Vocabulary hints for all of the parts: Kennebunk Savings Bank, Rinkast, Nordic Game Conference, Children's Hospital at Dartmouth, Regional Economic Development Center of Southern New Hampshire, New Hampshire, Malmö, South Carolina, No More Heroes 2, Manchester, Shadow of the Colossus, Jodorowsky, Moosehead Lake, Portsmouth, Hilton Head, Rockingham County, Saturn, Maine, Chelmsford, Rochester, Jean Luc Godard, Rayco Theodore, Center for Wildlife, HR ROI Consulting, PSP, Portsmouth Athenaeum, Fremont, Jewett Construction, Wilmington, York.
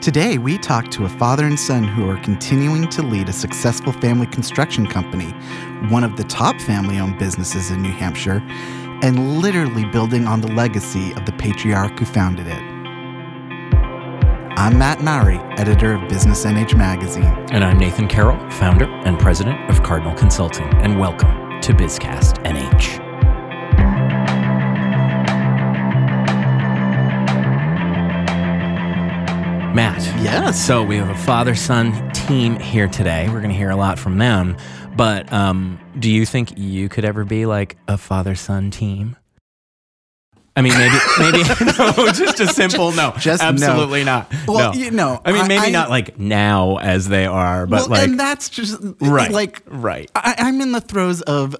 Today, we talk to a father and son who are continuing to lead a successful family construction company, one of the top family-owned businesses in New Hampshire, and literally building on the legacy of the patriarch who founded it. I'm Matt Mowry, editor of Business NH Magazine. And I'm Nathan Carroll, founder and president of Cardinal Consulting. And welcome to BizCast NH. Matt. Yeah. So we have a father-son team here today. We're going to hear a lot from them. But do you think you could ever be like a father-son team? I mean, maybe no, just a simple no. Just absolutely no. Not. Well, no. You know, I mean, maybe not like now as they are, but well, like. And that's just right. Like, right. I'm in the throes of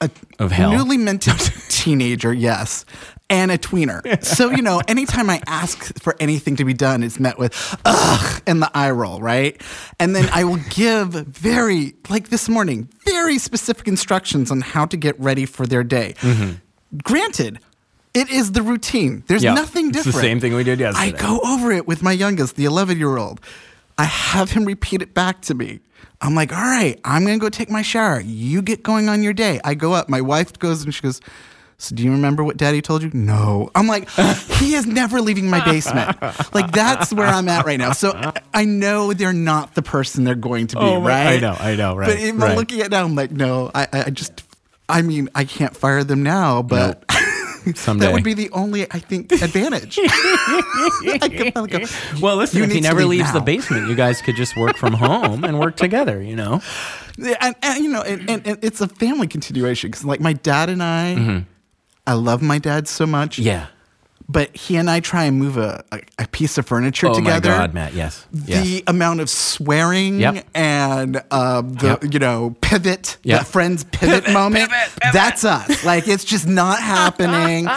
a hell. Newly minted teenager. Yes. And a tweener. So, you know, anytime I ask for anything to be done, it's met with, ugh, and the eye roll, right? And then I will give very specific instructions on how to get ready for their day. Mm-hmm. Granted, it is the routine. There's nothing different. It's the same thing we did yesterday. I go over it with my youngest, the 11-year-old. I have him repeat it back to me. I'm like, all right, I'm going to go take my shower. You get going on your day. I go up. My wife goes and she goes, so do you remember what Daddy told you? No. I'm like, he is never leaving my basement. Like, that's where I'm at right now. So I know they're not the person they're going to be, right? I know, right. But even looking at now, I'm like, no, I can't fire them now, but someday. That would be the only, I think, advantage. Well, listen, if he never leaves the basement, you guys could just work from home and work together, you know? And you know, and it's a family continuation because, like, my dad and I... Mm-hmm. I love my dad so much. Yeah. But he and I try and move a piece of furniture together. Oh, my God, Matt, yes. The amount of swearing and pivot, that friend's pivot moment, that's us. Like, it's just not happening.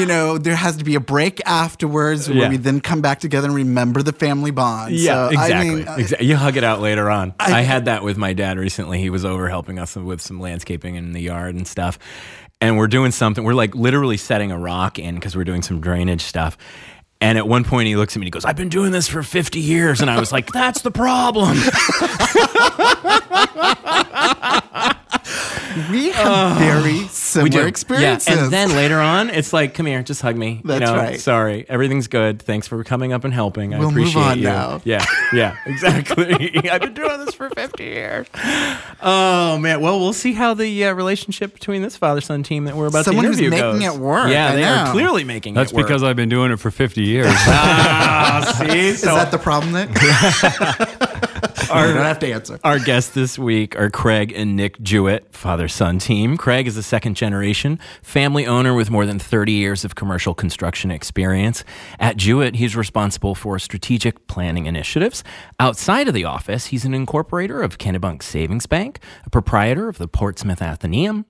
You know, there has to be a break afterwards where we then come back together and remember the family bond. Yeah, so, exactly. I mean, you hug it out later on. I had that with my dad recently. He was over helping us with some landscaping in the yard and stuff. And we're doing something. We're like literally setting a rock in because we're doing some drainage stuff. And at one point he looks at me and he goes, I've been doing this for 50 years. And I was like, that's the problem. We have very similar experiences. Yeah. And then later on, it's like, come here, just hug me. That's right. Sorry. Everything's good. Thanks for coming up and helping. We'll appreciate move on you. Now. Yeah, exactly. I've been doing this for 50 years. Oh, man. Well, we'll see how the relationship between this father-son team that we're about to interview goes. Someone who's making it work. Yeah, they are clearly making it work. That's because I've been doing it for 50 years. See? So, is that the problem then? You don't have to answer. Our guests this week are Craig and Nick Jewett, father-son team. Craig is a second-generation family owner with more than 30 years of commercial construction experience. At Jewett, he's responsible for strategic planning initiatives. Outside of the office, he's an incorporator of Kennebunk Savings Bank, a proprietor of the Portsmouth Athenaeum,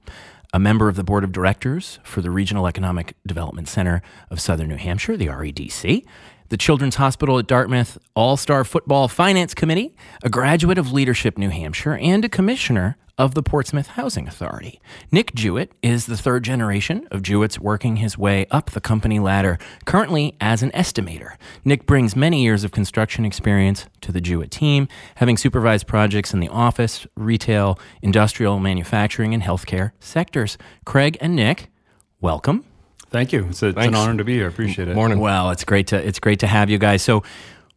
a member of the board of directors for the Regional Economic Development Center of Southern New Hampshire, the REDC, the Children's Hospital at Dartmouth All-Star Football Finance Committee, a graduate of Leadership New Hampshire, and a commissioner of the Portsmouth Housing Authority. Nick Jewett is the third generation of Jewett's working his way up the company ladder, currently as an estimator. Nick brings many years of construction experience to the Jewett team, having supervised projects in the office, retail, industrial, manufacturing, and healthcare sectors. Craig and Nick, welcome. Thank you. It's an honor to be here. I appreciate it. Morning. Well, it's great to have you guys. So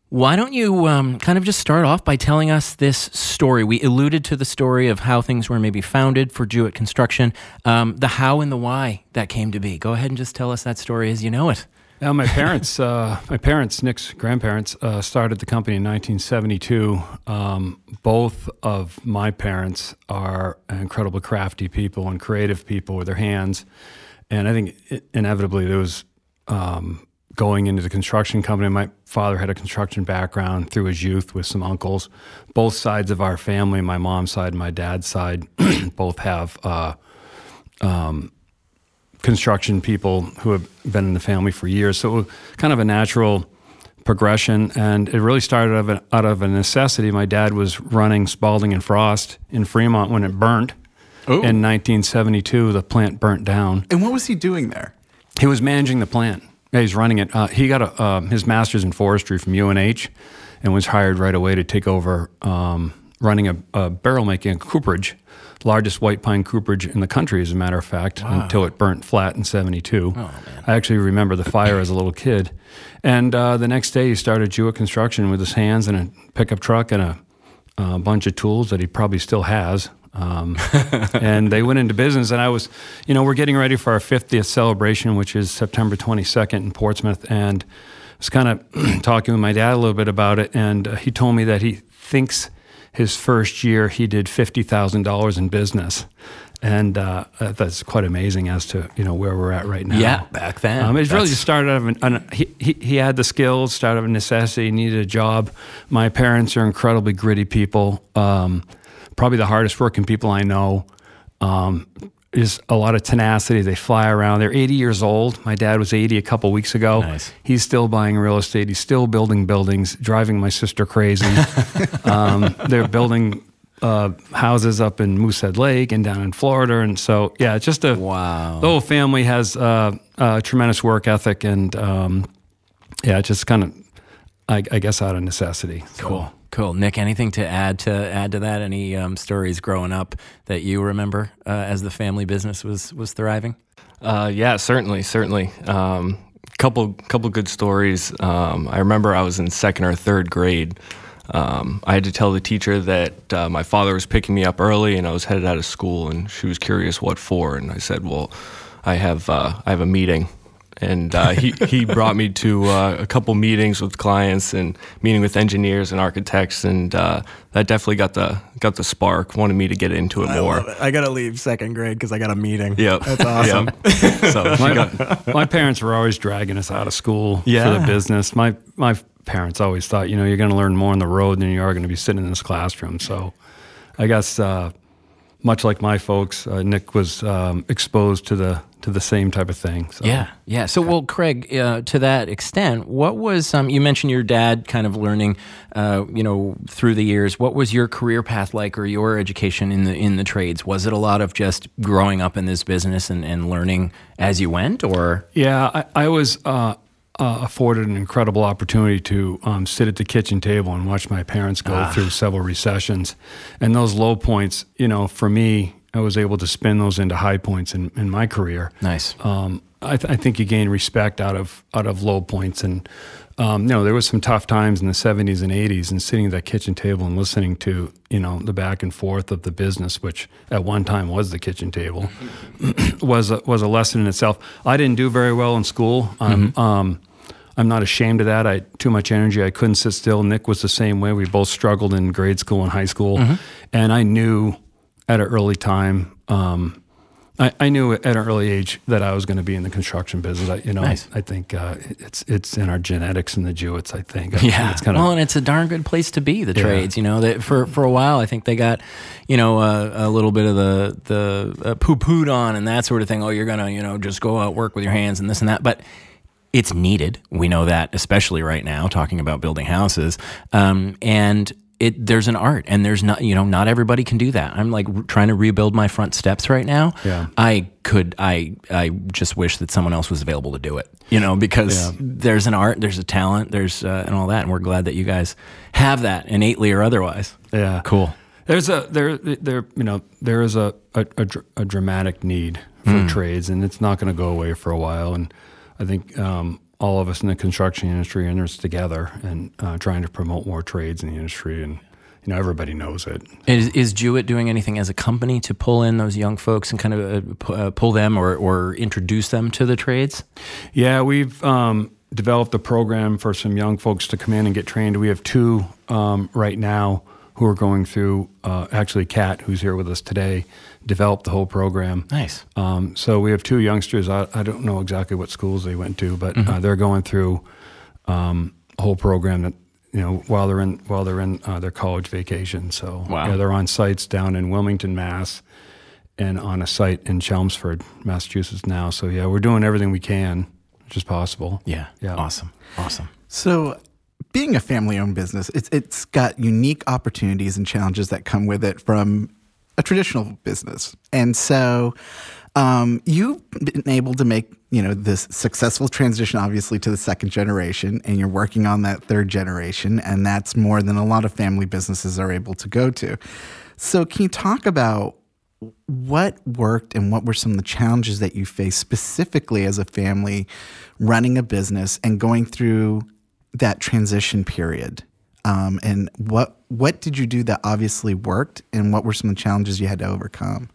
why don't you kind of just start off by telling us this story? We alluded to the story of how things were maybe founded for Jewett Construction, the how and the why that came to be. Go ahead and just tell us that story as you know it. Now, my parents, Nick's grandparents, started the company in 1972. Both of my parents are incredibly crafty people and creative people with their hands. And I think inevitably there was going into the construction company. My father had a construction background through his youth with some uncles. Both sides of our family, my mom's side and my dad's side, both have construction people who have been in the family for years. So it was kind of a natural progression. And it really started out of a necessity. My dad was running Spalding and Frost in Fremont when it burnt. Ooh. In 1972, the plant burnt down. And what was he doing there? He was managing the plant. Yeah, he's running it. He got his master's in forestry from UNH and was hired right away to take over running a barrel-making cooperage, largest white pine cooperage in the country, as a matter of fact, wow. until it burnt flat in 72. Oh, man. I actually remember the fire as a little kid. And the next day, he started Jewett Construction with his hands and a pickup truck and a bunch of tools that he probably still has. And they went into business, and I was, you know, we're getting ready for our 50th celebration, which is September 22nd in Portsmouth, and I was kind of talking with my dad a little bit about it, and he told me that he thinks his first year he did $50,000 in business, and that's quite amazing as to, you know, where we're at right now. Yeah, back then. It really just started out of he had the skills, started out of necessity, needed a job. My parents are incredibly gritty people. Probably the hardest working people I know, is a lot of tenacity. They fly around. They're 80 years old. My dad was 80 a couple weeks ago. Nice. He's still buying real estate. He's still building buildings, driving my sister crazy. They're building houses up in Moosehead Lake and down in Florida. And so, yeah, it's just the whole family has a tremendous work ethic. And yeah, just kind of, I guess, out of necessity. So. Cool. Nick, anything to add to that? Any stories growing up that you remember as the family business was thriving? Yeah, certainly. Couple good stories. I remember I was in second or third grade. I had to tell the teacher that my father was picking me up early and I was headed out of school, and she was curious what for, and I said, well, I have a meeting. And he brought me to a couple meetings with clients and meeting with engineers and architects, and that definitely got the spark. Wanted me to get into it more. I love it. I gotta leave second grade because I got a meeting. Yep, that's awesome. Yep. So my parents were always dragging us out of school for the business. My parents always thought, you know, you're going to learn more on the road than you are going to be sitting in this classroom. So, I guess much like my folks, Nick was exposed to the same type of thing. So. Yeah. So, well, Craig, to that extent, what was, you mentioned your dad kind of learning, you know, through the years. What was your career path like, or your education in the trades? Was it a lot of just growing up in this business and learning as you went, or? Yeah, I was afforded an incredible opportunity to sit at the kitchen table and watch my parents go through several recessions. And those low points, you know, for me, I was able to spin those into high points in my career. Nice. I think you gain respect out of low points. And, you know, there was some tough times in the 70s and 80s, and sitting at that kitchen table and listening to, you know, the back and forth of the business, which at one time was the kitchen table, was a lesson in itself. I didn't do very well in school. I'm not ashamed of that. I had too much energy. I couldn't sit still. Nick was the same way. We both struggled in grade school and high school. Mm-hmm. And I knew at an early time, I knew at an early age that I was going to be in the construction business. Nice. I think it's in our genetics in the Jewetts, I think. I think it's kind of, well, and it's a darn good place to be, the trades. You know, that for a while, I think they got, you know, a little bit of the poo-pooed on and that sort of thing. Oh, you're going to, you know, just go out, work with your hands and this and that. But it's needed. We know that, especially right now, talking about building houses. There's an art, and there's not everybody can do that. I'm like trying to rebuild my front steps right now. Yeah. I just wish that someone else was available to do it, you know, because there's an art, there's a talent, there's, and all that. And we're glad that you guys have that innately or otherwise. Yeah. Cool. There is a dramatic need for trades, and it's not going to go away for a while. And I think, all of us in the construction industry and us together and trying to promote more trades in the industry, and you know, everybody knows it. Is Jewett doing anything as a company to pull in those young folks and kind of pull them or introduce them to the trades? Yeah, we've developed a program for some young folks to come in and get trained. We have two right now who are going through, actually Kat, who's here with us today, developed the whole program. Nice. So we have two youngsters. I don't know exactly what schools they went to, but they're going through a whole program that, you know, while they're in their college vacation. So they're on sites down in Wilmington, Mass, and on a site in Chelmsford, Massachusetts now. So yeah, we're doing everything we can, which is possible. Yeah. Awesome. So, being a family-owned business, it's got unique opportunities and challenges that come with it from a traditional business. And so You've been able to make, you know, this successful transition, obviously, to the second generation, and you're working on that third generation, and that's more than a lot of family businesses are able to go to. So can you talk about what worked and what were some of the challenges that you faced specifically as a family running a business and going through that transition period? And what did you do that obviously worked, and what were some of the challenges you had to overcome?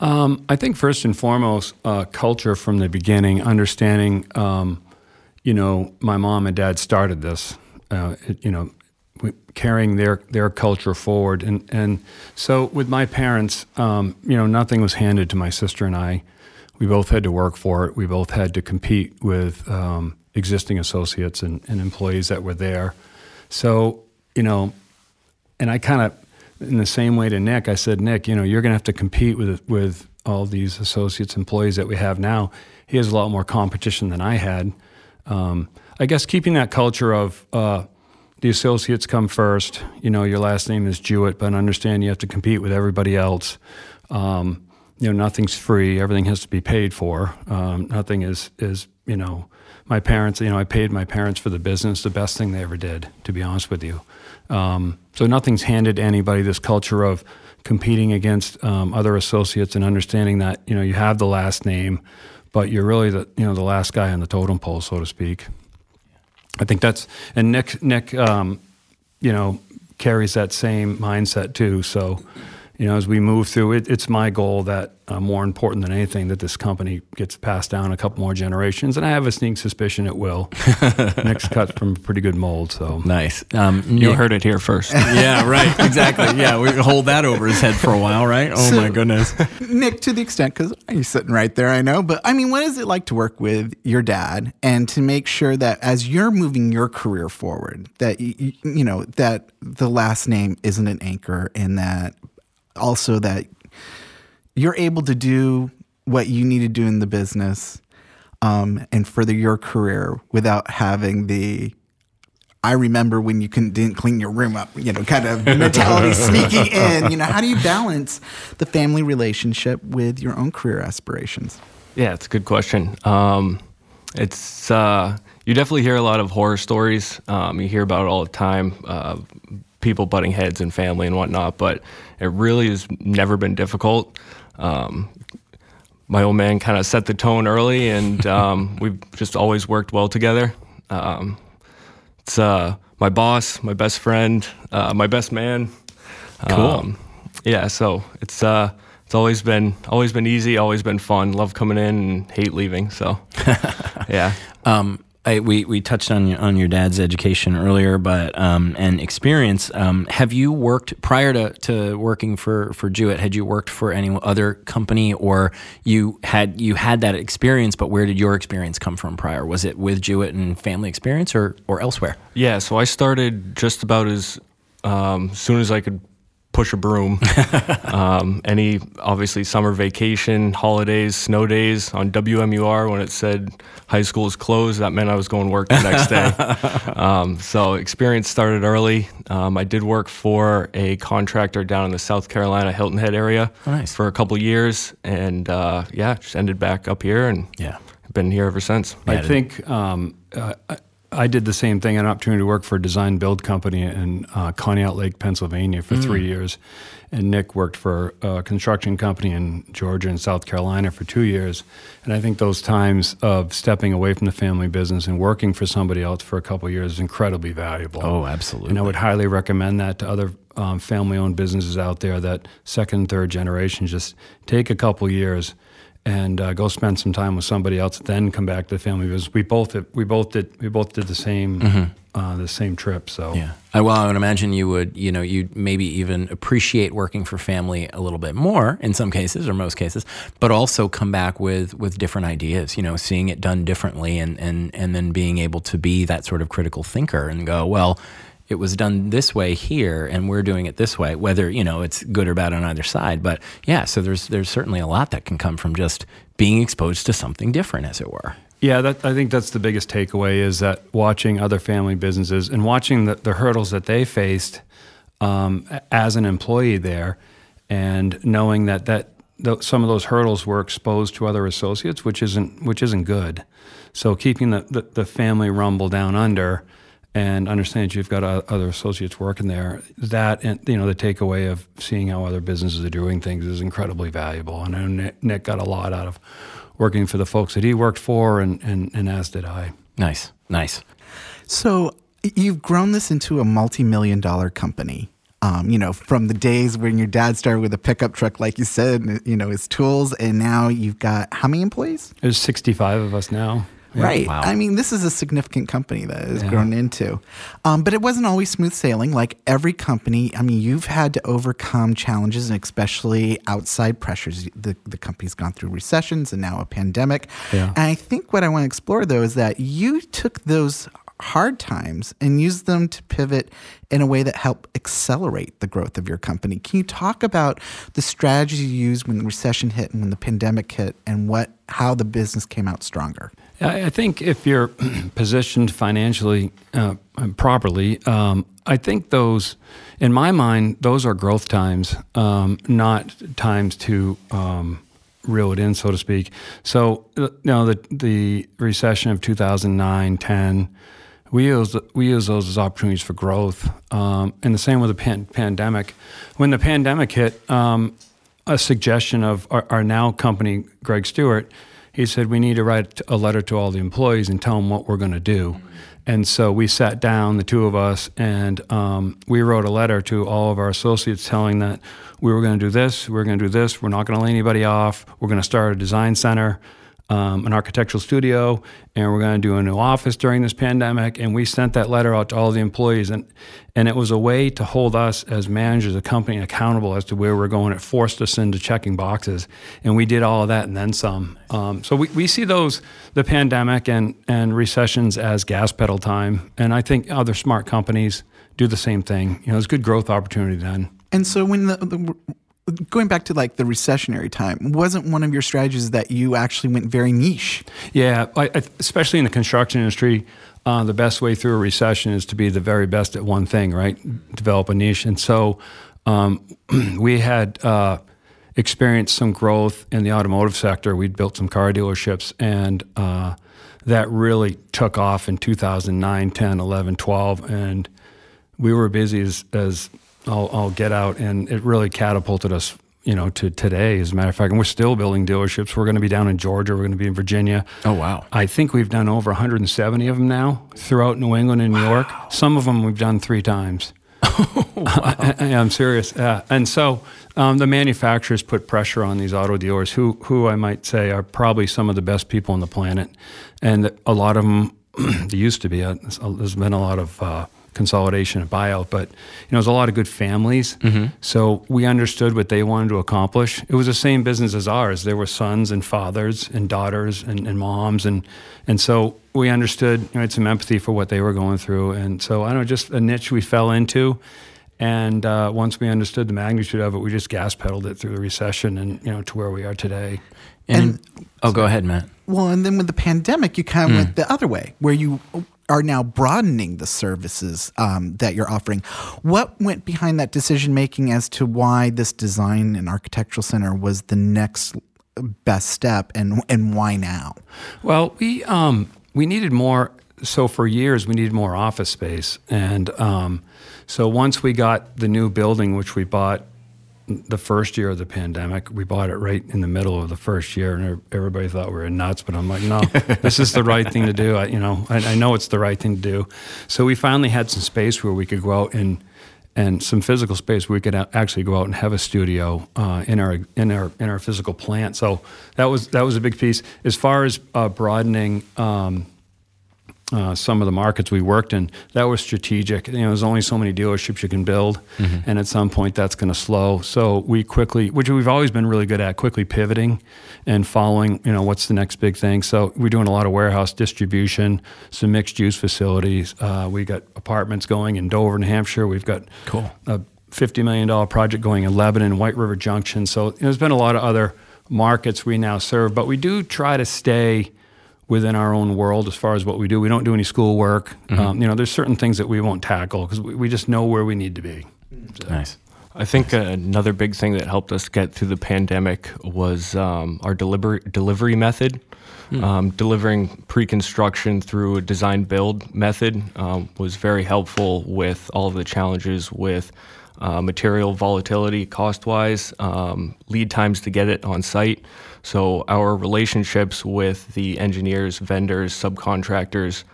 I think first and foremost, culture from the beginning, understanding, my mom and dad started this, carrying their culture forward. And so with my parents, nothing was handed to my sister and I. We both had to work for it. We both had to compete with existing associates and employees that were there. So, and I kind of, in the same way to Nick, I said, Nick, you're going to have to compete with all these associates, employees that we have now. He has a lot more competition than I had. I guess keeping that culture of the associates come first. Your last name is Jewett, but understand you have to compete with everybody else. Nothing's free. Everything has to be paid for. Nothing is. My parents, I paid my parents for the business, the best thing they ever did, to be honest with you. So nothing's handed to anybody, this culture of competing against other associates and understanding that, you have the last name, but you're really the last guy on the totem pole, so to speak. I think that's, and Nick, carries that same mindset too. So, as we move through it, it's my goal that more important than anything that this company gets passed down a couple more generations, and I have a sneak suspicion it will. Nick's cut from a pretty good mold, so nice. You heard it here first. Yeah, right, exactly. Yeah, we hold that over his head for a while, right? Oh so, my goodness, Nick. To the extent, because he's sitting right there, I know. But I mean, what is it like to work with your dad and to make sure that as you're moving your career forward, that that the last name isn't an anchor, and that also that you're able to do what you need to do in the business and further your career without having the, I remember when you didn't clean your room up, kind of mentality sneaking in. How do you balance the family relationship with your own career aspirations? Yeah, it's a good question. You definitely hear a lot of horror stories. You hear about it all the time. People butting heads and family and whatnot, but it really has never been difficult. My old man kind of set the tone early, and we've just always worked well together. It's my boss, my best friend, my best man. Cool. So it's always been easy, always been fun. Love coming in and hate leaving. So yeah. We touched on your dad's education earlier, but and experience. Have you worked prior to working for Jewett? Had you worked for any other company, or you had that experience? But where did your experience come from prior? Was it with Jewett and family experience, or elsewhere? Yeah, so I started just about as soon as I could push a broom. Any, obviously, summer vacation, holidays, snow days on WMUR when it said high school is closed, that meant I was going to work the next day. So experience started early. I did work for a contractor down in the South Carolina Hilton Head area. Oh, nice. For a couple years, and just ended back up here, and been here ever since. Yeah, I think I did the same thing, an opportunity to work for a design build company in Conneaut Lake, Pennsylvania for 3 years. And Nick worked for a construction company in Georgia and South Carolina for 2 years. And I think those times of stepping away from the family business and working for somebody else for a couple of years is incredibly valuable. Oh, absolutely. And I would highly recommend that to other family-owned businesses out there, that second, third generation, just take a couple of years and go spend some time with somebody else, then come back to the family business. We both did the same the same trip. So yeah, I would imagine you would, you'd maybe even appreciate working for family a little bit more in some cases or most cases, but also come back with different ideas. Seeing it done differently, and then being able to be that sort of critical thinker and go, well, it was done this way here, and we're doing it this way, whether, it's good or bad on either side. But yeah, so there's certainly a lot that can come from just being exposed to something different, as it were. Yeah, I think that's the biggest takeaway, is that watching other family businesses and watching the hurdles that they faced as an employee there, and knowing that some of those hurdles were exposed to other associates, which isn't good. So keeping the family rumble down under and understand that you've got other associates working there, that, and the takeaway of seeing how other businesses are doing things is incredibly valuable. And I know Nick got a lot out of working for the folks that he worked for, and as did I. Nice. So you've grown this into a multi-million-dollar company. From the days when your dad started with a pickup truck, like you said, his tools, and now you've got how many employees? There's 65 of us now. Yeah. Right. Wow. I mean, this is a significant company that has grown into. But it wasn't always smooth sailing. Like every company, you've had to overcome challenges, and especially outside pressures. The company's gone through recessions and now a pandemic. Yeah. And I think what I want to explore, though, is that you took those hard times and use them to pivot in a way that helped accelerate the growth of your company. Can you talk about the strategies you used when the recession hit and when the pandemic hit, and how the business came out stronger? I think if you're positioned financially properly, I think those, in my mind, those are growth times, not times to reel it in, so to speak. So, the recession of 2009, 10, we use those as opportunities for growth. And the same with the pandemic. When the pandemic hit, a suggestion of our now company, Greg Stewart, he said, we need to write a letter to all the employees and tell them what we're going to do. And so we sat down, the two of us, and we wrote a letter to all of our associates telling that we were going to do this, we're not going to lay anybody off, we're going to start a design center, an architectural studio, and we're going to do a new office during this pandemic. And we sent that letter out to all the employees, and it was a way to hold us as managers of the company accountable as to where we're going. It forced us into checking boxes, and we did all of that and then some. So we see the pandemic and recessions as gas pedal time, and I think other smart companies do the same thing. It's good growth opportunity then. And so when going back to the recessionary time, wasn't one of your strategies that you actually went very niche? Yeah, especially in the construction industry, the best way through a recession is to be the very best at one thing, right? Develop a niche. And so we had experienced some growth in the automotive sector. We'd built some car dealerships, and that really took off in 2009, 10, 11, 12, and we were busy as I'll get out, and it really catapulted us, to today, as a matter of fact. And we're still building dealerships. We're going to be down in Georgia. We're going to be in Virginia. Oh, wow. I think we've done over 170 of them now throughout New England and New York. Some of them we've done 3 times. Oh, wow. I'm serious. And so the manufacturers put pressure on these auto dealers, who I might say are probably some of the best people on the planet. And a lot of them, they used to be, there's been a lot of consolidation and buyout, but there's a lot of good families. Mm-hmm. So we understood what they wanted to accomplish. It was the same business as ours. There were sons and fathers and daughters and moms, and so we understood, had some empathy for what they were going through. And so I don't know, just a niche we fell into, and once we understood the magnitude of it, we just gas pedaled it through the recession and to where we are today. And go ahead, Matt. Well, and then with the pandemic, you kind of went the other way, where you are now broadening the services that you're offering. What went behind that decision-making as to why this design and architectural center was the next best step, and why now? Well, we needed more. So for years, we needed more office space. And so once we got the new building, which we bought the first year of the pandemic, we bought it right in the middle of the first year, and everybody thought we were nuts, but I'm like, no, this is the right thing to do. I know it's the right thing to do. So we finally had some space where we could go out and some physical space where we could actually go out and have a studio in our physical plant. So that was a big piece. As far as broadening some of the markets we worked in, that was strategic. There's only so many dealerships you can build, and at some point that's going to slow. So we quickly, which we've always been really good at, quickly pivoting and following, what's the next big thing. So we're doing a lot of warehouse distribution, some mixed-use facilities. We got apartments going in Dover, New Hampshire. We've got a $50 million project going in Lebanon, White River Junction. So there's been a lot of other markets we now serve, but we do try to stay within our own world as far as what we do. We don't do any schoolwork. There's certain things that we won't tackle because we just know where we need to be. So. Nice. I think another big thing that helped us get through the pandemic was our delivery method. Delivering pre-construction through a design-build method was very helpful with all of the challenges with material volatility cost-wise, lead times to get it on site. So our relationships with the engineers, vendors, subcontractors,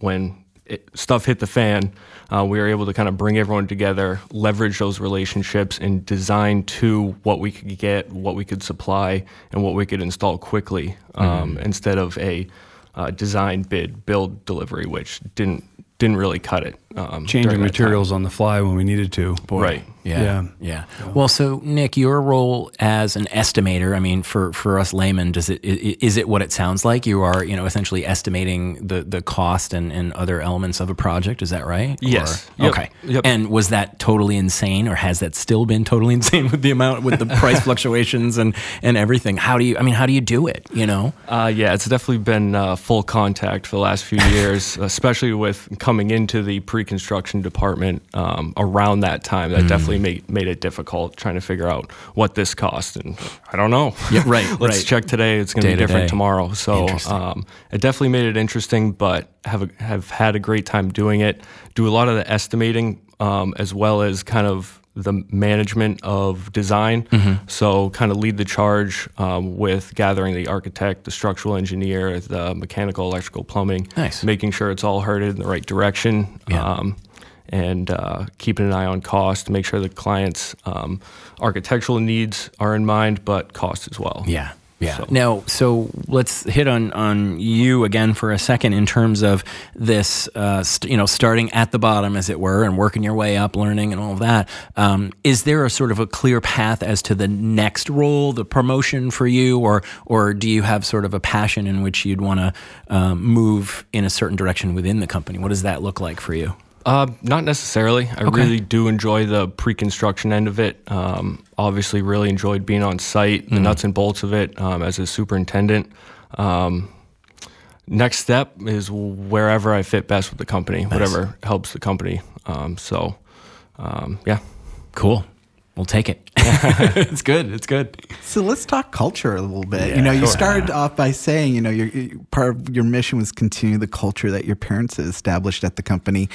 when stuff hit the fan, we were able to kind of bring everyone together, leverage those relationships, and design to what we could get, what we could supply, and what we could install quickly, instead of a design, bid, build, delivery, which didn't really cut it. Changing materials on the fly when we needed to. Boy. Right. Yeah. Well, so Nick, your role as an estimator, I mean, for us laymen, is it what it sounds like? You are, essentially estimating the cost and other elements of a project. Is that right? Yes. Or, yep. Okay. Yep. And was that totally insane, or has that still been totally insane with the amount, with the price fluctuations and everything? How do you do it? Yeah, it's definitely been full contact for the last few years, especially with coming into the pre-construction department around that time. That definitely made it difficult trying to figure out what this cost. And I don't know. Yeah, right. Let's check today. It's going to be different tomorrow. So it definitely made it interesting, but have had a great time doing it. Do a lot of the estimating as well as kind of the management of design. So kind of lead the charge with gathering the architect, the structural engineer, the mechanical, electrical, plumbing, making sure it's all herded in the right direction, and keeping an eye on cost, make sure the client's architectural needs are in mind, but cost as well. Yeah. Now, so let's hit on you again for a second in terms of this, starting at the bottom, as it were, and working your way up, learning and all of that. Is there a sort of a clear path as to the next role, the promotion for you, or do you have sort of a passion in which you'd want to move in a certain direction within the company? What does that look like for you? Not necessarily. I really do enjoy the pre-construction end of it. Obviously really enjoyed being on site, the nuts and bolts of it, as a superintendent. Next step is wherever I fit best with the company, whatever helps the company. Yeah. Cool. We'll take it. It's good. So let's talk culture a little bit. You started off by saying, part of your mission was continue the culture that your parents established at the company.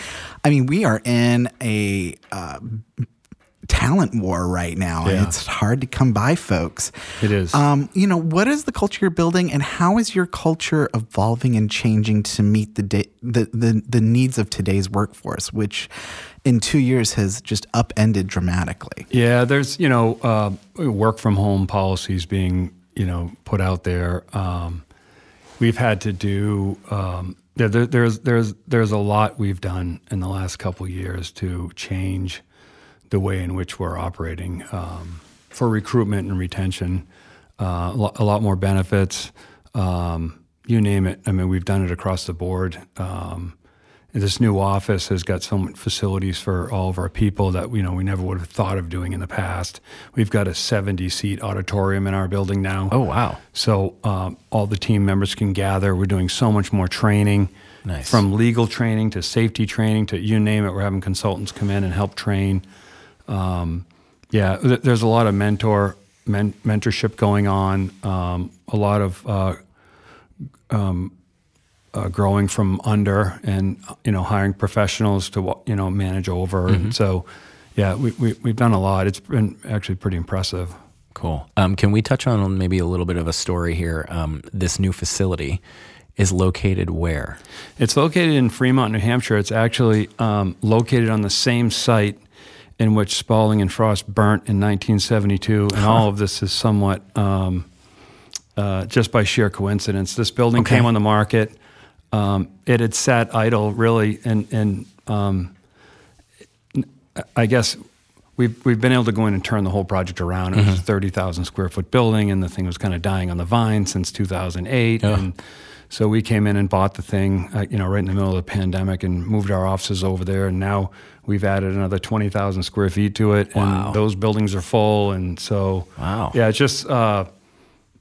I mean, we are in a talent war right now, and it's hard to come by folks. It is. What is the culture you're building, and how is your culture evolving and changing to meet the needs of today's workforce, which in 2 years has just upended dramatically? Yeah, there's, work from home policies being, put out there. We've had to do, there's a lot we've done in the last couple of years to change the way in which we're operating for recruitment and retention, a lot more benefits, you name it. I mean, we've done it across the board. This new office has got so many facilities for all of our people that we never would have thought of doing in the past. We've got a 70-seat auditorium in our building now. Oh, wow. So all the team members can gather. We're doing so much more training, from legal training to safety training to you name it. We're having consultants come in and help train. There's a lot of mentorship going on, a lot of growing from under and, hiring professionals to, manage over. And so, we've done a lot. It's been actually pretty impressive. Cool. Can we touch on maybe a little bit of a story here? This new facility is located where? It's located in Fremont, New Hampshire. It's actually located on the same site in which Spalding and Frost burnt in 1972. And all of this is somewhat just by sheer coincidence. This building came on the market. It had sat idle, really, and I guess we've been able to go in and turn the whole project around. It was a 30,000 square foot building, and the thing was kind of dying on the vine since 2008. And so we came in and bought the thing, right in the middle of the pandemic, and moved our offices over there. And now we've added another 20,000 square feet to it, and those buildings are full. And so, it's just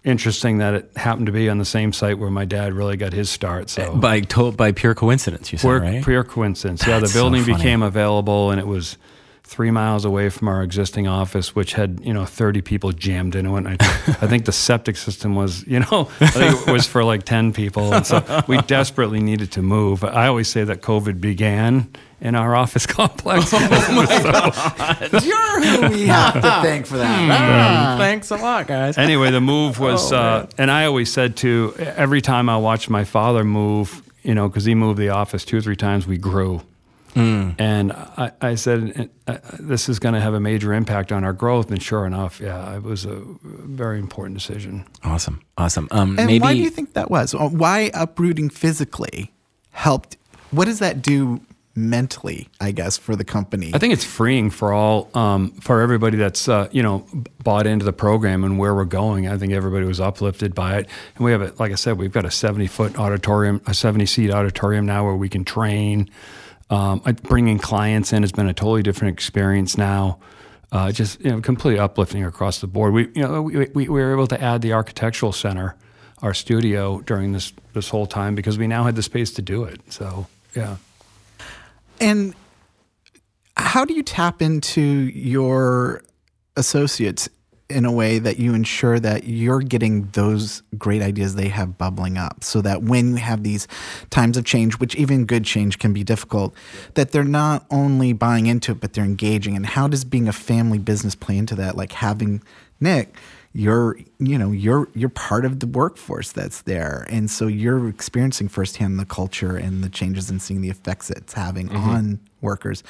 interesting that it happened to be on the same site where my dad really got his start. So by pure coincidence, you said, right? Pure coincidence. The building became available, and it was 3 miles away from our existing office, which had, 30 people jammed into it. And I think the septic system was, it was for like 10 people. And so we desperately needed to move. I always say that COVID began in our office complex. Oh my God. You're who we have to thank for that. Thanks a lot, guys. Anyway, the move was, and I always said to, every time I watched my father move, because he moved the office 2 or 3 times, we grew. Mm. And I said, this is going to have a major impact on our growth. And sure enough, it was a very important decision. Awesome. And maybe, why do you think that was? Why uprooting physically helped? What does that do mentally, I guess, for the company? I think it's freeing for all, for everybody that's, bought into the program and where we're going. I think everybody was uplifted by it. And we have, like I said, we've got a 70-foot auditorium, a 70-seat auditorium now where we can train. Bringing clients in has been a totally different experience now. Completely uplifting across the board. We were able to add the architectural center, our studio, during this whole time because we now had the space to do it. So, yeah. And how do you tap into your associates in a way that you ensure that you're getting those great ideas they have bubbling up so that when we have these times of change, which even good change can be difficult, that they're not only buying into it, but they're engaging? And how does being a family business play into that? Like having Nick, you're part of the workforce that's there. And so you're experiencing firsthand the culture and the changes and seeing the effects it's having on workers.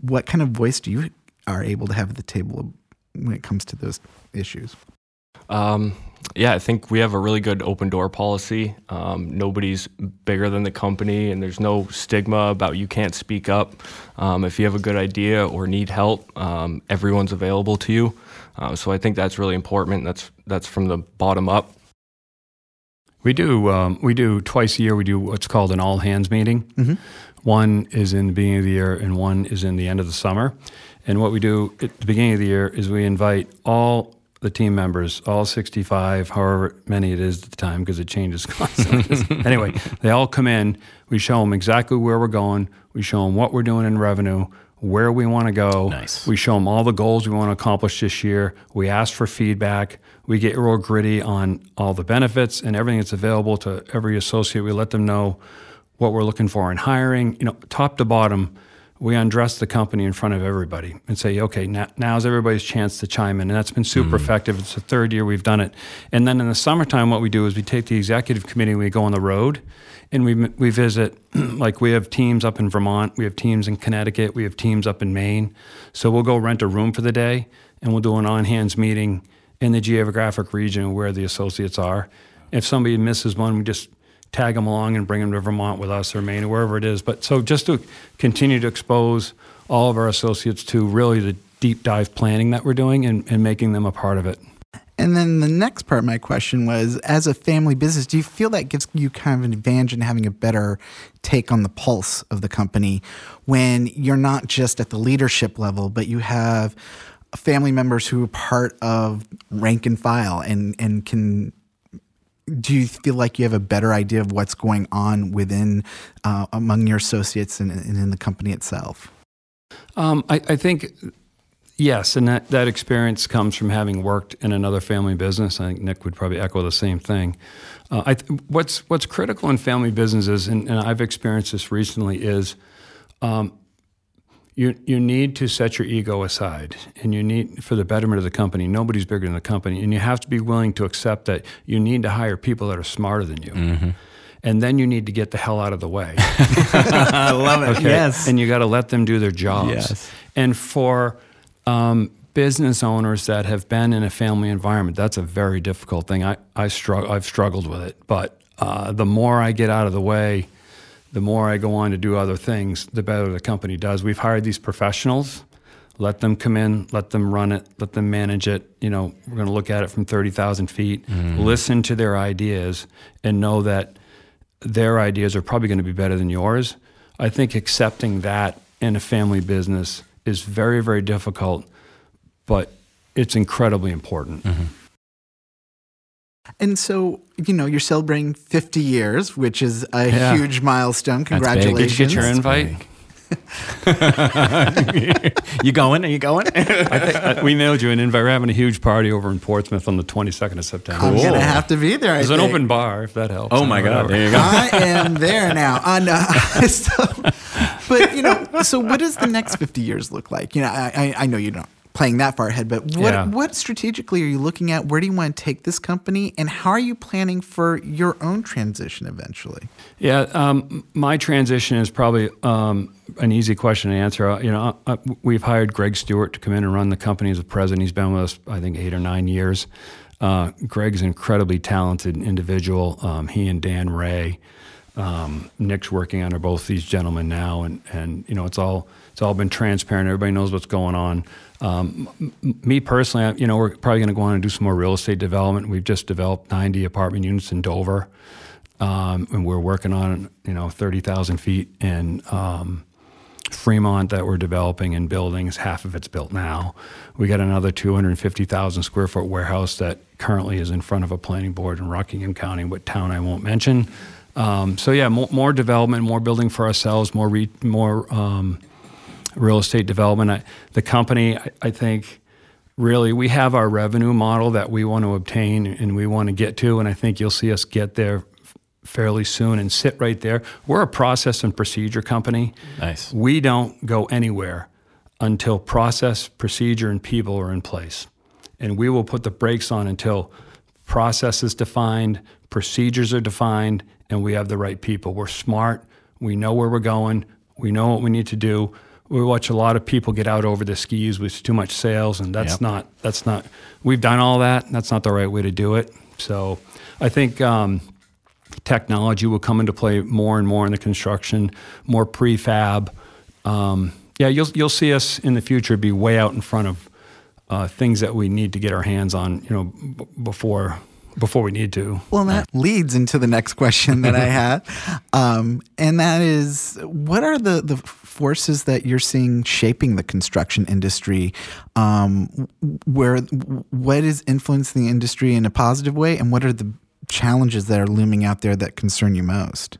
What kind of voice do you are able to have at the table when it comes to those issues? I think we have a really good open door policy. Nobody's bigger than the company, and there's no stigma about you can't speak up. If you have a good idea or need help, everyone's available to you. So I think that's really important. That's from the bottom up. We do twice a year. We do what's called an all hands meeting. Mm-hmm. One is in the beginning of the year, and one is in the end of the summer. And what we do at the beginning of the year is we invite all the team members, all 65, however many it is at the time, because it changes constantly. Anyway, they all come in. We show them exactly where we're going. We show them what we're doing in revenue, where we want to go. Nice. We show them all the goals we want to accomplish this year. We ask for feedback. We get real gritty on all the benefits and everything that's available to every associate. We let them know what we're looking for in hiring, top to bottom. We undress the company in front of everybody and say, okay, now's everybody's chance to chime in. And that's been super effective. It's the third year we've done it. And then in the summertime, what we do is we take the executive committee, we go on the road, and we visit, like we have teams up in Vermont, we have teams in Connecticut, we have teams up in Maine. So we'll go rent a room for the day, and we'll do an on-hands meeting in the geographic region where the associates are. If somebody misses one, we just tag them along and bring them to Vermont with us or Maine or wherever it is. But so just to continue to expose all of our associates to really the deep dive planning that we're doing and making them a part of it. And then the next part of my question was, as a family business, do you feel that gives you kind of an advantage in having a better take on the pulse of the company when you're not just at the leadership level, but you have family members who are part of rank and file and can... Do you feel like you have a better idea of what's going on within, among your associates and in the company itself? I think yes, and that experience comes from having worked in another family business. I think Nick would probably echo the same thing. What's critical in family businesses, and I've experienced this recently, is you need to set your ego aside, and you need, for the betterment of the company, nobody's bigger than the company, and you have to be willing to accept that you need to hire people that are smarter than you. Mm-hmm. And then you need to get the hell out of the way. I love it. Okay? Yes. And you got to let them do their jobs. Yes. And for business owners that have been in a family environment, that's a very difficult thing. I've struggled with it, but the more I get out of the way, the more I go on to do other things, the better the company does. We've hired these professionals. Let them come in. Let them run it. Let them manage it. We're going to look at it from 30,000 feet, listen to their ideas, and know that their ideas are probably going to be better than yours. I think accepting that in a family business is very, very difficult, but it's incredibly important. Mm-hmm. And so, you're celebrating 50 years, which is a huge milestone. Congratulations. Did you get your invite? You going? Are you going? We nailed you, and then we're having a huge party over in Portsmouth on the 22nd of September. I'm going to have to be there. There's an open bar, if that helps. Oh, my God. There you go. I am there now. But, you know, so what does the next 50 years look like? You know, I know you're not playing that far ahead, but what strategically are you looking at? Where do you want to take this company? And how are you planning for your own transition eventually? Yeah, my transition is probably an easy question to answer. You know, we've hired Greg Stewart to come in and run the company as a president. He's been with us, I think, 8 or 9 years. Greg's an incredibly talented individual. He and Dan Ray. Nick's working under both these gentlemen now, and you know, it's all been transparent. Everybody knows what's going on. Me personally, you know, we're probably going to go on and do some more real estate development. We've just developed 90 apartment units in Dover, and we're working on, you know, 30,000 feet in Fremont that we're developing and buildings. Half of it's built now. We got another 250,000 square foot warehouse that currently is in front of a planning board in Rockingham County, what town I won't mention. So yeah, more development, more building for ourselves, more real estate development. The company, I think, really, we have our revenue model that we want to obtain and we want to get to, and I think you'll see us get there fairly soon and sit right there. We're a process and procedure company. Nice. We don't go anywhere until process, procedure, and people are in place. And we will put the brakes on until process is defined, procedures are defined, and we have the right people. We're smart. We know where we're going. We know what we need to do. We watch a lot of people get out over their skis with too much sales, and that's not. We've done all that, and that's not the right way to do it. So I think technology will come into play more and more in the construction, more prefab. You'll see us in the future be way out in front of things that we need to get our hands on, you know, before we need to. Well, that leads into the next question that I had, and that is, what are the forces that you're seeing shaping the construction industry? What is influencing the industry in a positive way, and what are the challenges that are looming out there that concern you most?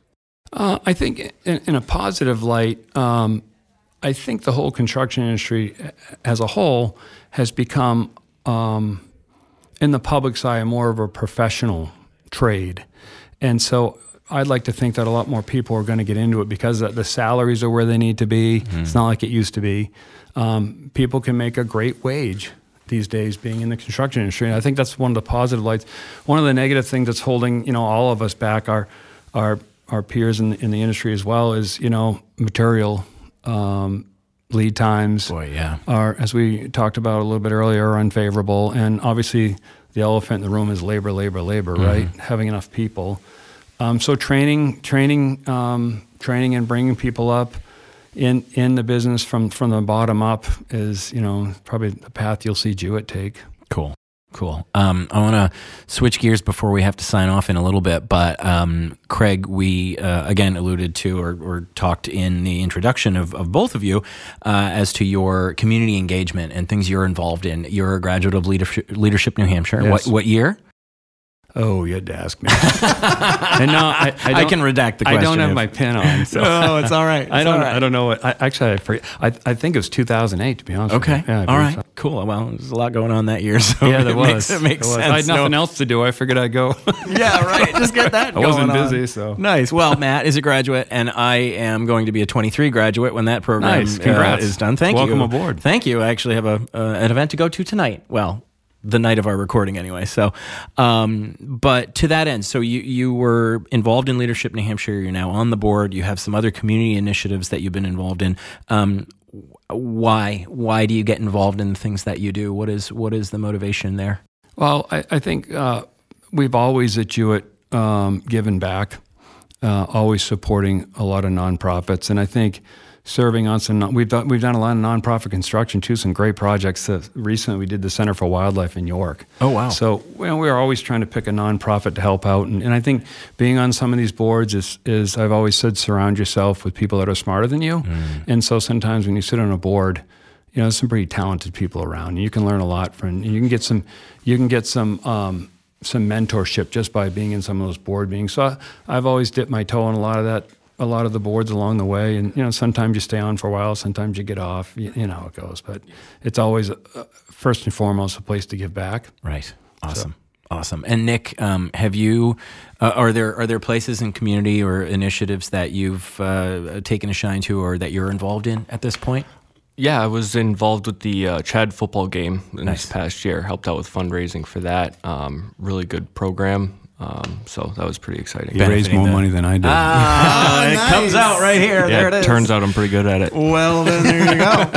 I think in a positive light, I think the whole construction industry as a whole has become, in the public's eye, more of a professional trade. And so I'd like to think that a lot more people are going to get into it because the salaries are where they need to be. Mm-hmm. It's not like it used to be. People can make a great wage these days being in the construction industry. And I think that's one of the positive lights. One of the negative things that's holding, you know, all of us back, our peers in the industry as well, is, you know, material lead times are, as we talked about a little bit earlier, are unfavorable. And obviously the elephant in the room is labor, mm-hmm. right? Having enough people. So training and bringing people up in the business from the bottom up is, you know, probably the path you'll see Jewett take. Cool. I want to switch gears before we have to sign off in a little bit, but Craig, we again alluded to or talked in the introduction of both of you as to your community engagement and things you're involved in. You're a graduate of Leadership New Hampshire. Yes. What year? Oh, you had to ask me. And no, I can redact the question. I don't have my pen on. So. Oh, it's all right. I don't know what. I forget. I think it was 2008, to be honest. Okay. With you. Yeah, all right. So. Cool. Well, there's a lot going on that year. So yeah, there was. It makes sense. I had nothing else to do. I figured I'd go. Yeah, right. Just get that. I wasn't busy, so nice. Well, Matt is a graduate, and I am going to be a 23 graduate when that program is done. Welcome aboard. Thank you. I actually have an event to go to tonight. Well, the night of our recording anyway. So, but to that end, so you were involved in Leadership New Hampshire, you're now on the board, you have some other community initiatives that you've been involved in. Why do you get involved in the things that you do? What is the motivation there? Well, I think we've always at Jewett given back, always supporting a lot of nonprofits. And I think serving on some, we've done a lot of nonprofit construction too. Some great projects. Recently, we did the Center for Wildlife in York. Oh wow! So we are always trying to pick a nonprofit to help out, and I think being on some of these boards is I've always said surround yourself with people that are smarter than you. Mm. And so sometimes when you sit on a board, you know, there's some pretty talented people around, and you can learn a lot from. And you can get some mentorship just by being in some of those board meetings. So I've always dipped my toe in a lot of that a lot of the boards along the way. And, you know, sometimes you stay on for a while, sometimes you get off, you know how it goes. But it's always, first and foremost, a place to give back. Right. Awesome. So. Awesome. And Nick, have you? Are there places in community or initiatives that you've taken a shine to, or that you're involved in at this point? Yeah, I was involved with the Chad football game this past year. Helped out with fundraising for that. Really good program. So that was pretty exciting. You raised more money than I did. It nice. Comes out right here. Yeah, there it is. Turns out I'm pretty good at it. Well, then there you go.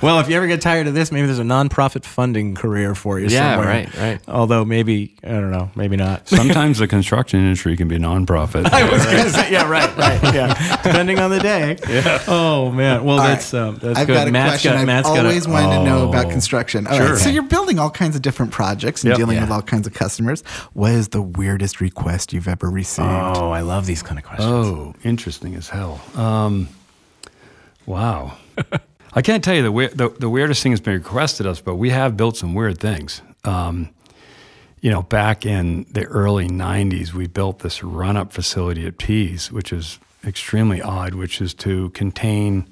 Well, if you ever get tired of this, maybe there's a nonprofit funding career for you somewhere. Yeah, right. Although maybe, I don't know, maybe not. Sometimes the construction industry can be nonprofit. I was going to say, yeah, right, yeah. Depending on the day. Yeah. Oh, man. Well, that's I've good. Got a Matt's question. I've always wanted to know about construction. All sure. Right. So you're building all kinds of different projects and dealing with all kinds of customers. What is the weirdest request you've ever received? Oh, I love these kind of questions. Oh, interesting as hell. Wow. I can't tell you the weirdest thing that's been requested us, but we have built some weird things. Back in the early 90s, we built this run-up facility at Pease, which is extremely odd, which is to contain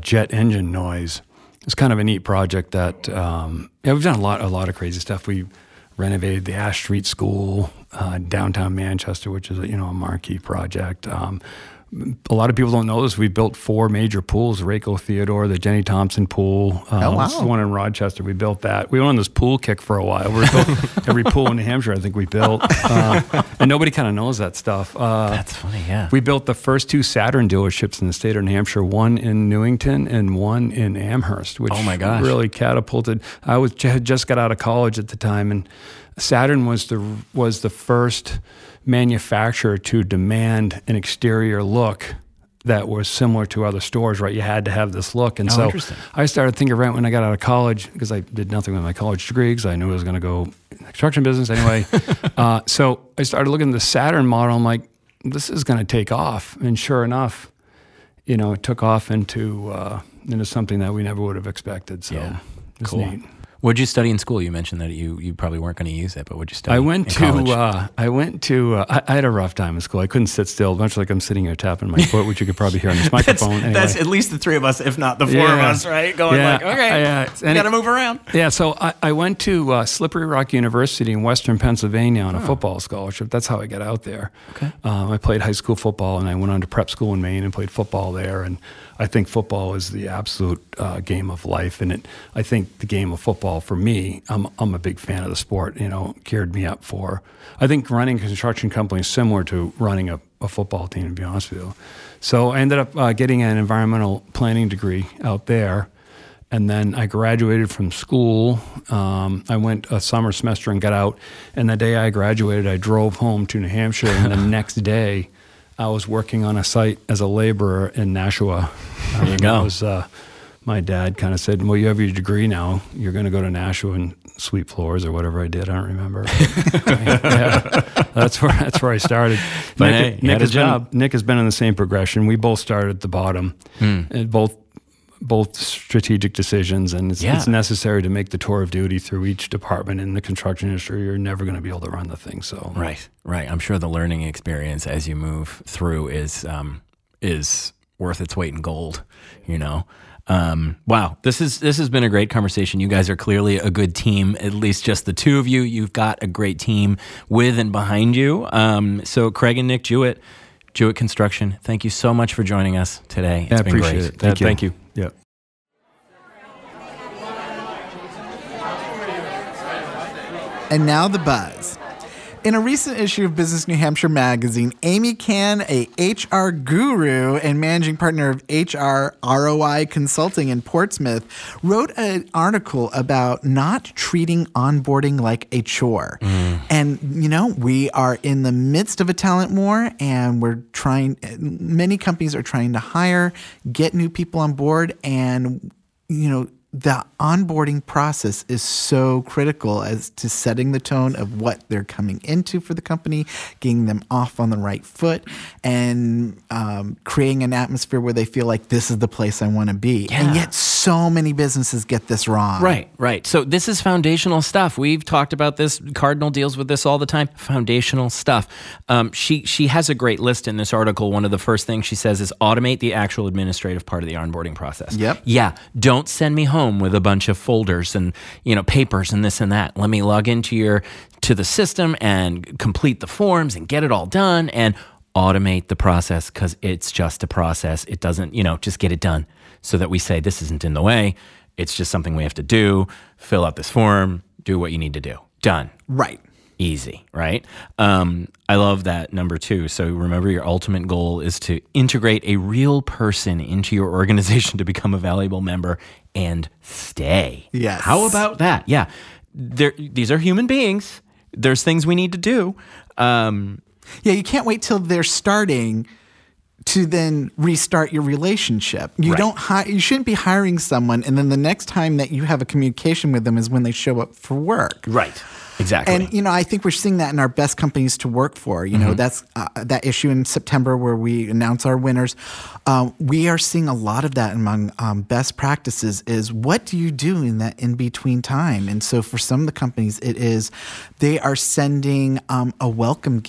jet engine noise. It's kind of a neat project that we've done a lot of crazy stuff. We renovated the Ash Street School, downtown Manchester, which is a marquee project. A lot of people don't know this. We built 4 major pools: Rayco Theodore, the Jenny Thompson pool. This is the one in Rochester. We built that. We went on this pool kick for a while. We built every pool in New Hampshire, I think we built. And nobody kind of knows that stuff. That's funny, yeah. We built the first 2 Saturn dealerships in the state of New Hampshire, one in Newington and one in Amherst, which really catapulted. I had just got out of college at the time, and Saturn was the first manufacturer to demand an exterior look that was similar to other stores, right? You had to have this look. And so I started thinking right when I got out of college, because I did nothing with my college degree because I knew I was going to go in the construction business anyway. So I started looking at the Saturn model. I'm like, this is going to take off. And sure enough, it took off into something that we never would have expected. So it's neat. What did you study in school? You mentioned that you probably weren't going to use it, but what did you study in college? I had a rough time in school. I couldn't sit still, much like I'm sitting here tapping my foot, which you could probably hear on this microphone. That's at least the 3 of us, if not the 4 of us, right? Going you got to move around. Yeah, so I went to Slippery Rock University in Western Pennsylvania on a football scholarship. That's how I got out there. Okay. I played high school football, and I went on to prep school in Maine and played football there, and I think football is the absolute game of life, and I think the game of football for me, I'm a big fan of the sport. Geared me up for. I think running a construction company is similar to running a football team, to be honest with you. So I ended up getting an environmental planning degree out there, and then I graduated from school. I went a summer semester and got out. And the day I graduated, I drove home to New Hampshire, and the next day, I was working on a site as a laborer in Nashua. There you go. My dad kind of said, well, you have your degree now. You're going to go to Nashua and sweep floors or whatever I did. I don't remember. That's where I started. But Nick has been in the same progression. We both started at the bottom, and both strategic decisions, and it's necessary to make the tour of duty through each department in the construction industry. You're never going to be able to run the thing. So right. I'm sure the learning experience as you move through is worth its weight in gold. Wow. This has been a great conversation. You guys are clearly a good team, at least just the 2 of you. You've got a great team with and behind you. So Craig and Nick Jewett, Jewett Construction, thank you so much for joining us today. It's been great. I appreciate it. Thank you. Yeah. And now the buzz. In a recent issue of Business New Hampshire Magazine, Amy Kann, a HR guru and managing partner of HR ROI Consulting in Portsmouth, wrote an article about not treating onboarding like a chore. And, we are in the midst of a talent war, and many companies are trying to hire, get new people on board, and, the onboarding process is so critical as to setting the tone of what they're coming into for the company, getting them off on the right foot, and creating an atmosphere where they feel like this is the place I want to be. Yeah. And yet so many businesses get this wrong. Right, right. So this is foundational stuff. We've talked about this. Cardinal deals with this all the time. Foundational stuff. She has a great list in this article. One of the first things she says is automate the actual administrative part of the onboarding process. Yep. Yeah. Don't send me home with a bunch of folders and, you know, papers and this and that. Let me log into to the system and complete the forms and get it all done and automate the process, because it's just a process. It doesn't, just get it done, so that we say this isn't in the way. It's just something we have to do. Fill out this form, do what you need to do. Done. Right. Easy, right? I love that number 2. So remember, your ultimate goal is to integrate a real person into your organization to become a valuable member and stay. Yes. How about that? Yeah. These are human beings. There's things we need to do. Yeah, you can't wait till they're starting to then restart your relationship. You don't you shouldn't be hiring someone and then the next time that you have a communication with them is when they show up for work. Right. Exactly. And I think we're seeing that in our best companies to work for. That's that issue in September where we announce our winners. We are seeing a lot of that among best practices. Is what do you do in that in between time? And so for some of the companies, it is they are sending a welcome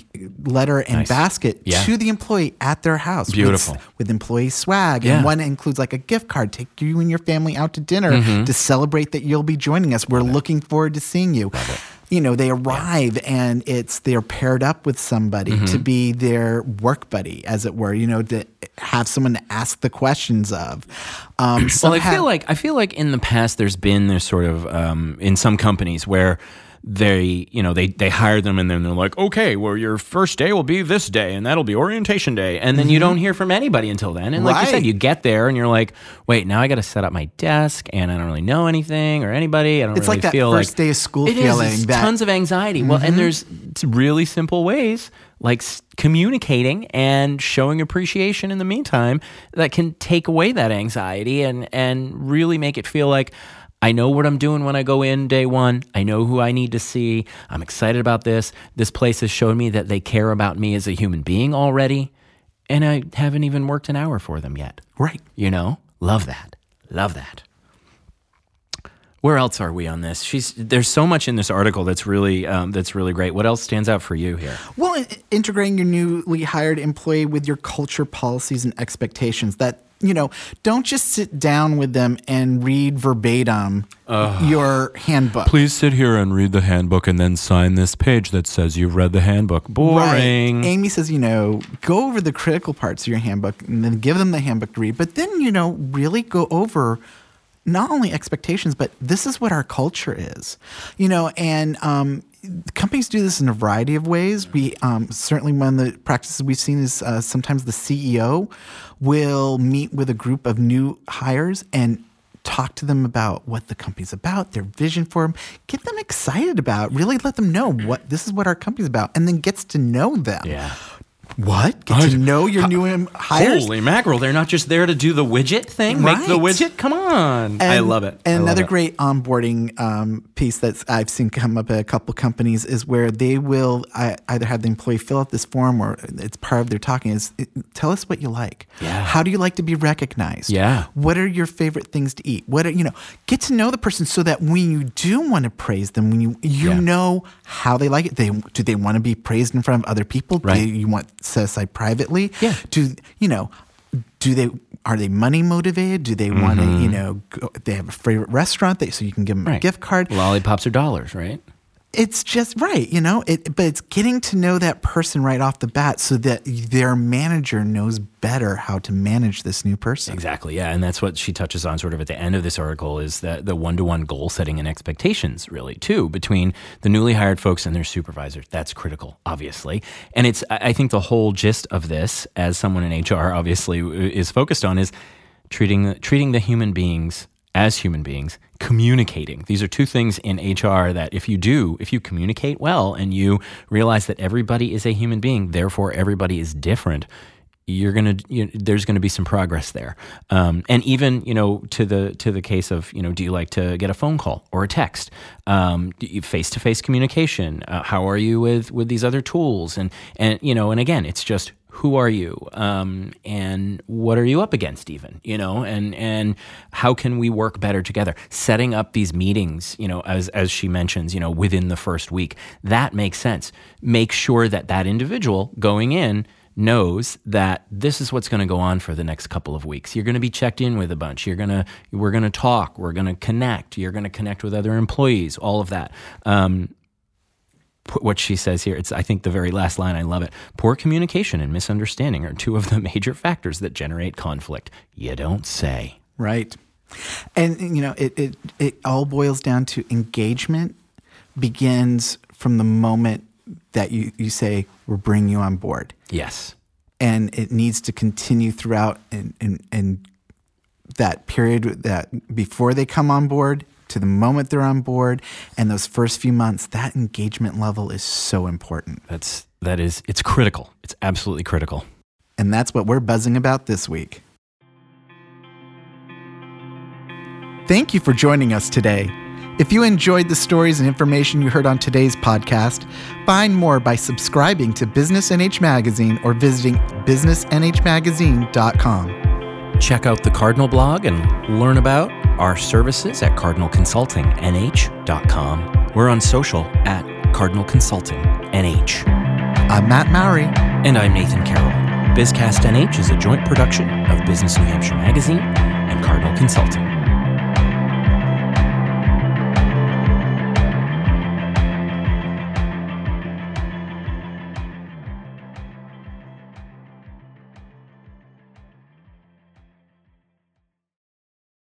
letter and basket to the employee at their house. Beautiful. With employee swag, and one includes like a gift card. Take you and your family out to dinner to celebrate that you'll be joining us. We're looking forward to seeing you. Love it. They arrive and they're paired up with somebody to be their work buddy, as it were, to have someone to ask the questions of. I feel like in the past there's been this sort of in some companies where they hire them and then they're like, okay, well, your first day will be this day and that'll be orientation day. And then you don't hear from anybody until then. And like you said, you get there and you're like, wait, now I got to set up my desk and I don't really know anything or anybody. It's like that first day of school feeling. Tons of anxiety. Well, and there's really simple ways like communicating and showing appreciation in the meantime that can take away that anxiety and really make it feel like, I know what I'm doing when I go in day one. I know who I need to see. I'm excited about this. This place has shown me that they care about me as a human being already, and I haven't even worked an hour for them yet. Right. Love that. Love that. Where else are we on this? There's so much in this article that's really great. What else stands out for you here? Well, integrating your newly hired employee with your culture, policies, and expectations. Don't just sit down with them and read verbatim your handbook. Please sit here and read the handbook and then sign this page that says you've read the handbook. Boring. Right. Amy says, go over the critical parts of your handbook and then give them the handbook to read. But then, really go over not only expectations, but this is what our culture is. Companies do this in a variety of ways. We certainly, one of the practices we've seen is sometimes the CEO will meet with a group of new hires and talk to them about what the company's about, their vision for them, get them excited about, really let them know what this is what our company's about, and then gets to know them. Yeah. What? Get to know your new hires? Holy mackerel, they're not just there to do the widget thing? Right. Make the widget? Come on. I love it. And another great onboarding piece that I've seen come up at a couple companies is where they will either have the employee fill out this form or it's part of their talking is, tell us what you like. Yeah. How do you like to be recognized? Yeah. What are your favorite things to eat? What are, get to know the person so that when you do want to praise them, when you know how they like it. Do they want to be praised in front of other people? Right. Do you want set aside privately? Yeah. Are they money motivated? Do they want to, go, they have a favorite restaurant so you can give them a gift card. Lollipops or dollars, right? It's just right, but it's getting to know that person right off the bat so that their manager knows better how to manage this new person. Exactly, yeah, and that's what she touches on sort of at the end of this article is that the one-to-one goal setting and expectations really too between the newly hired folks and their supervisors. That's critical, obviously. And it's I think the whole gist of this, as someone in HR obviously is focused on, is treating the human beings as human beings, communicating. These are two things in HR that if you communicate well and you realize that everybody is a human being, therefore everybody is different, there's going to be some progress there. And even, to the case of, do you like to get a phone call or a text? Face-to-face communication. How are you with these other tools? And again, it's just who are you? And what are you up against even, you know, and how can we work better together? Setting up these meetings, you know, as she mentions, you know, within the first week, that makes sense. Make sure that that individual going in knows that this is what's going to go on for the next couple of weeks. You're going to be checked in with a bunch. We're going to talk. We're going to connect. You're going to connect with other employees, all of that. What she says here, I think the very last line, I love it. Poor communication and misunderstanding are two of the major factors that generate conflict. You don't say. Right. And, you know, it all boils down to engagement begins from the moment that you say, we're bringing you on board. Yes. And it needs to continue throughout and that period that before they come on board to the moment they're on board and those first few months, that engagement level is so important. It's critical. It's absolutely critical. And that's what we're buzzing about this week. Thank you for joining us today. If you enjoyed the stories and information you heard on today's podcast, find more by subscribing to Business NH Magazine or visiting businessnhmagazine.com. Check out the Cardinal blog and learn about our services at cardinalconsultingnh.com. We're on social at Cardinal Consulting NH. I'm Matt Mowry. And I'm Nathan Carroll. BizCast NH is a joint production of Business New Hampshire Magazine and Cardinal Consulting.